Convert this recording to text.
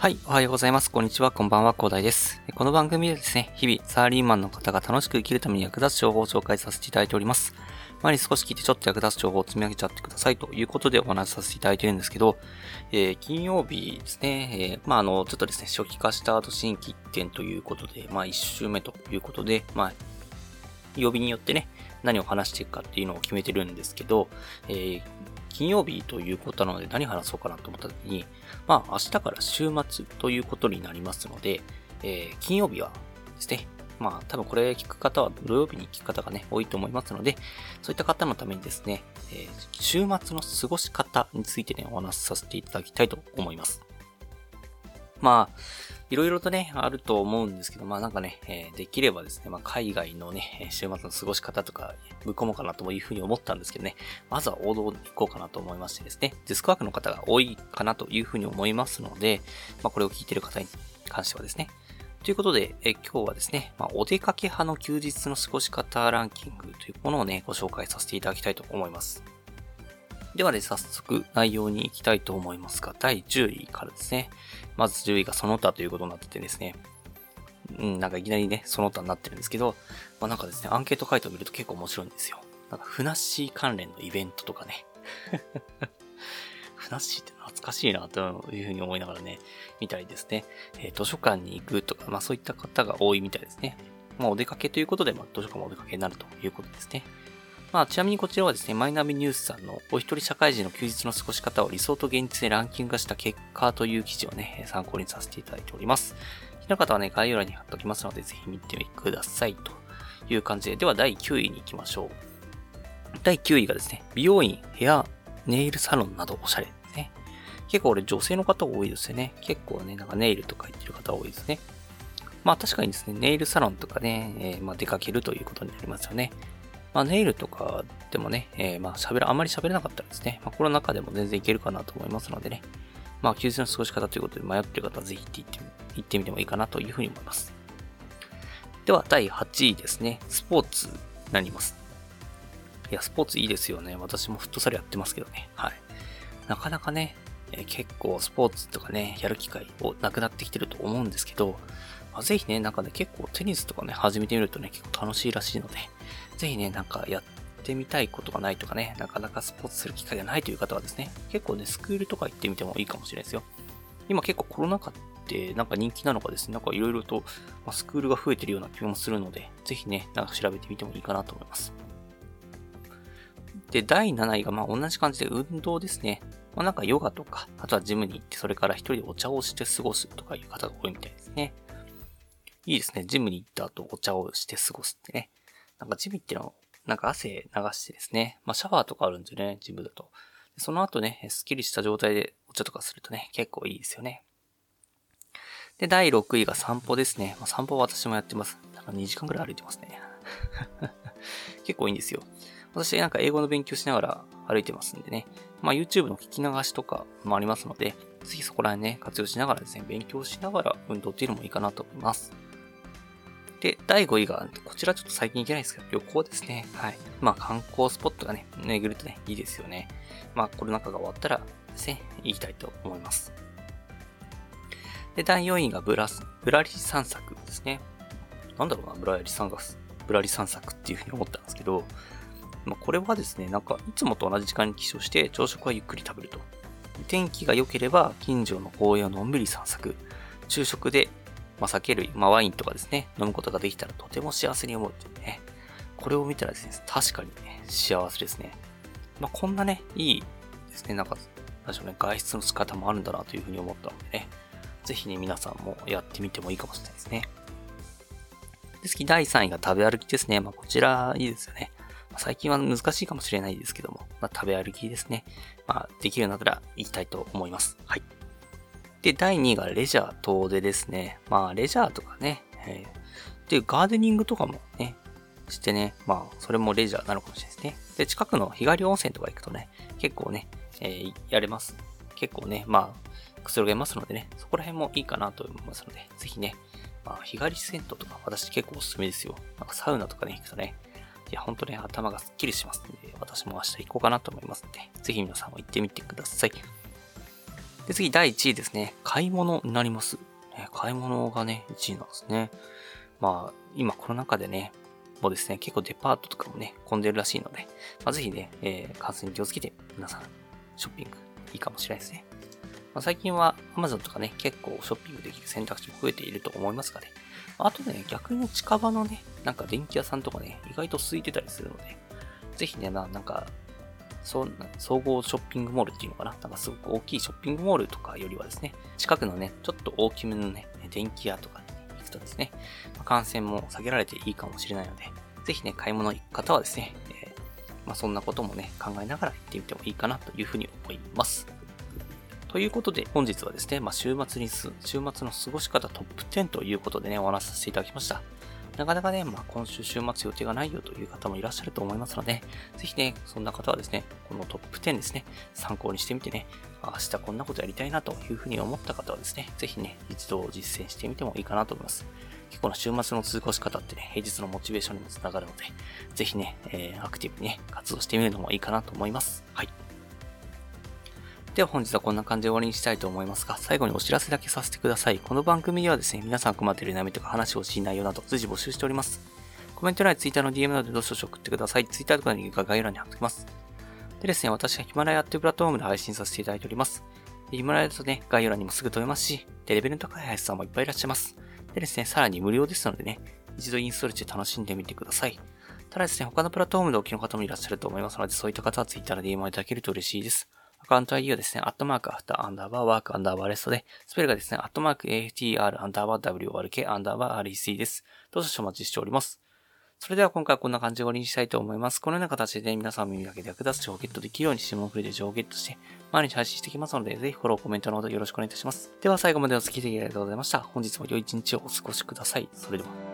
はい、おはようございます。こんにちは。こんばんは。広大です。この番組でですね、日々サラリーマンの方が楽しく生きるために役立つ情報を紹介させていただいております。前に少し聞いてちょっと役立つ情報を積み上げちゃってくださいということでお話しさせていただいてるんですけど、金曜日ですね、ちょっとですね、初期化した後新規一点ということで、1週目ということで、曜日によってね、何を話していくかっていうのを決めてるんですけど、金曜日ということなので何話そうかなと思った時に、明日から週末ということになりますので、金曜日はですね、多分これ聞く方は土曜日に聞く方がね、多いと思いますので、そういった方のためにですね、週末の過ごし方についてね、お話しさせていただきたいと思います。いろいろとね、あると思うんですけど、できればですね、海外のね、週末の過ごし方とか、ぶっ込もうかなというふうに思ったんですけどね、まずは王道に行こうかなと思いましてですね、デスクワークの方が多いかなというふうに思いますので、これを聞いている方に関してはですね、ということで、今日はですね、お出かけ派の休日の過ごし方ランキングというものをね、ご紹介させていただきたいと思います。ではね、早速内容に行きたいと思いますが、第10位からですね。まず10位がその他ということになっててですね。いきなりね、その他になってるんですけど、ですね、アンケート回答を見ると結構面白いんですよ。ふなっしー関連のイベントとかね。ふなっしーって懐かしいなというふうに思いながらね、見たりですね。図書館に行くとか、そういった方が多いみたいですね。お出かけということで、図書館もお出かけになるということですね。ちなみにこちらはですね、マイナビニュースさんのお一人社会人の休日の過ごし方を理想と現実でランキング化した結果という記事をね、参考にさせていただいております。気になる方はね、概要欄に貼っておきますので、ぜひ見てくださいという感じで、では第9位に行きましょう。第9位がですね、美容院、ヘア、ネイルサロンなどおしゃれですね。結構女性の方多いですよね。結構ね、ネイルとか言ってる方多いですね。確かにですね、ネイルサロンとかね、出かけるということになりますよね。ネイルとかでもね、あんまり喋れなかったらですね、コロナ禍でも全然いけるかなと思いますのでね、休日の過ごし方ということで迷っている方はぜひ行ってみてもいいかなというふうに思います。では、第8位ですね、スポーツになります。いや、スポーツいいですよね。私もフットサルやってますけどね。はい。なかなかね、結構スポーツとかね、やる機会をなくなってきてると思うんですけど、ぜひね、結構テニスとかね、始めてみるとね、結構楽しいらしいので、ぜひね、やってみたいことがないとかね、なかなかスポーツする機会がないという方はですね、結構ね、スクールとか行ってみてもいいかもしれないですよ。今結構コロナ禍って人気なのかですね、いろいろとスクールが増えてるような気もするので、ぜひね、調べてみてもいいかなと思います。で、第7位が同じ感じで運動ですね。ヨガとか、あとはジムに行って、それから一人でお茶をして過ごすとかいう方が多いみたいですね。いいですね。ジムに行った後、お茶をして過ごすってね。ジムってのは、汗流してですね。シャワーとかあるんですよね、ジムだと。その後ね、スッキリした状態でお茶とかするとね、結構いいですよね。で、第6位が散歩ですね。散歩は私もやってます。2時間くらい歩いてますね。結構いいんですよ。私英語の勉強しながら歩いてますんでね。YouTube の聞き流しとかもありますので、ぜひそこら辺ね、活用しながらですね、勉強しながら運動っていうのもいいかなと思います。で、第5位が、こちらちょっと最近行けないですけど、旅行ですね。はい。観光スポットがね、巡るとね、いいですよね。コロナ禍が終わったらですね、行きたいと思います。で、第4位がぶらり散策ですね。ぶらり散策っていうふうに思ったんですけど、これはですね、いつもと同じ時間に起床して、朝食はゆっくり食べると。天気が良ければ、近所の公園をのんびり散策。昼食で、酒類、ワインとかですね、飲むことができたらとても幸せに思うっていうね。これを見たらですね、確かにね、幸せですね。こんなね、いいですね、外出の仕方もあるんだなというふうに思ったのでね、ぜひね、皆さんもやってみてもいいかもしれないですね。で、次、第3位が食べ歩きですね。こちら、いいですよね。最近は難しいかもしれないですけども、食べ歩きですね。できるようになったら行きたいと思います。はい。で、第2位がレジャー遠出ですね。レジャーとかね。で、ガーデニングとかもね、してね、それもレジャーなのかもしれないですね。で、近くの日帰り温泉とか行くとね、結構ね、やれます。結構ね、くつろげますのでね、そこら辺もいいかなと思いますので、ぜひね、日帰り銭湯とか私結構おすすめですよ。サウナとかね、行くとね、いや、ほんとね、頭がスッキリしますので、私も明日行こうかなと思いますので、ぜひ皆さんも行ってみてください。で、次第1位ですね。買い物になります。買い物がね、1位なんですね。まあ、今コロナ禍でね、もうですね、結構デパートとかもね、混んでるらしいので、まあ、ぜひね、感染に気をつけて、皆さん、ショッピング、いいかもしれないですね。まあ、最近は Amazon とかね、結構ショッピングできる選択肢も増えていると思いますがね。あとね、逆に近場のね、なんか電気屋さんとかね、意外と空いてたりするので、ぜひね、なんか、総合ショッピングモールっていうのかな、なんかすごく大きいショッピングモールとかよりはですね、近くのね、ちょっと大きめのね、電気屋とかに行くとですね、感染も下げられていいかもしれないので、ぜひね、買い物行く方はですね、そんなこともね、考えながら行ってみてもいいかなというふうに思います。ということで、本日はですね、週末の過ごし方トップ10ということでね、お話しさせていただきました。なかなかね、今週週末予定がないよという方もいらっしゃると思いますので、ぜひね、そんな方はですね、このトップ10ですね、参考にしてみてね、明日こんなことやりたいなというふうに思った方はですね、ぜひね、一度実践してみてもいいかなと思います。結構な週末の過ごし方ってね、平日のモチベーションにもつながるので、ぜひね、アクティブにね、活動してみるのもいいかなと思います。はい。では本日はこんな感じで終わりにしたいと思いますが、最後にお知らせだけさせてください。この番組ではですね、皆さん困っている悩みとか話をしい内容など随時募集しております。コメント欄や Twitter の DM などでどしどし送ってください。Twitter とかのリンクは概要欄に貼っておきます。でですね、私はヒマラヤというプラットフォームで配信させていただいております。ヒマラヤだとね、概要欄にもすぐ飛べますし、レベルの高い配信さんもいっぱいいらっしゃいます。でですね、さらに無料ですのでね、一度インストールして楽しんでみてください。ただですね、他のプラットフォームでお聞きの方もいらっしゃると思いますので、そういった方は Twitter の DM をいただけると嬉しいです。アカウント ID はですね、@after_work_rest で、スペルがですね、@aftr_work_rec です。どうぞお待ちしております。それでは今回はこんな感じで終わりにしたいと思います。このような形で皆さん耳だけで役立つ情報をゲットできるように質問をくれて情報をゲットして、毎日配信していきますので、ぜひフォロー、コメントのほどよろしくお願いいたします。では最後までお付き合いありがとうございました。本日も良い一日をお過ごしください。それでは。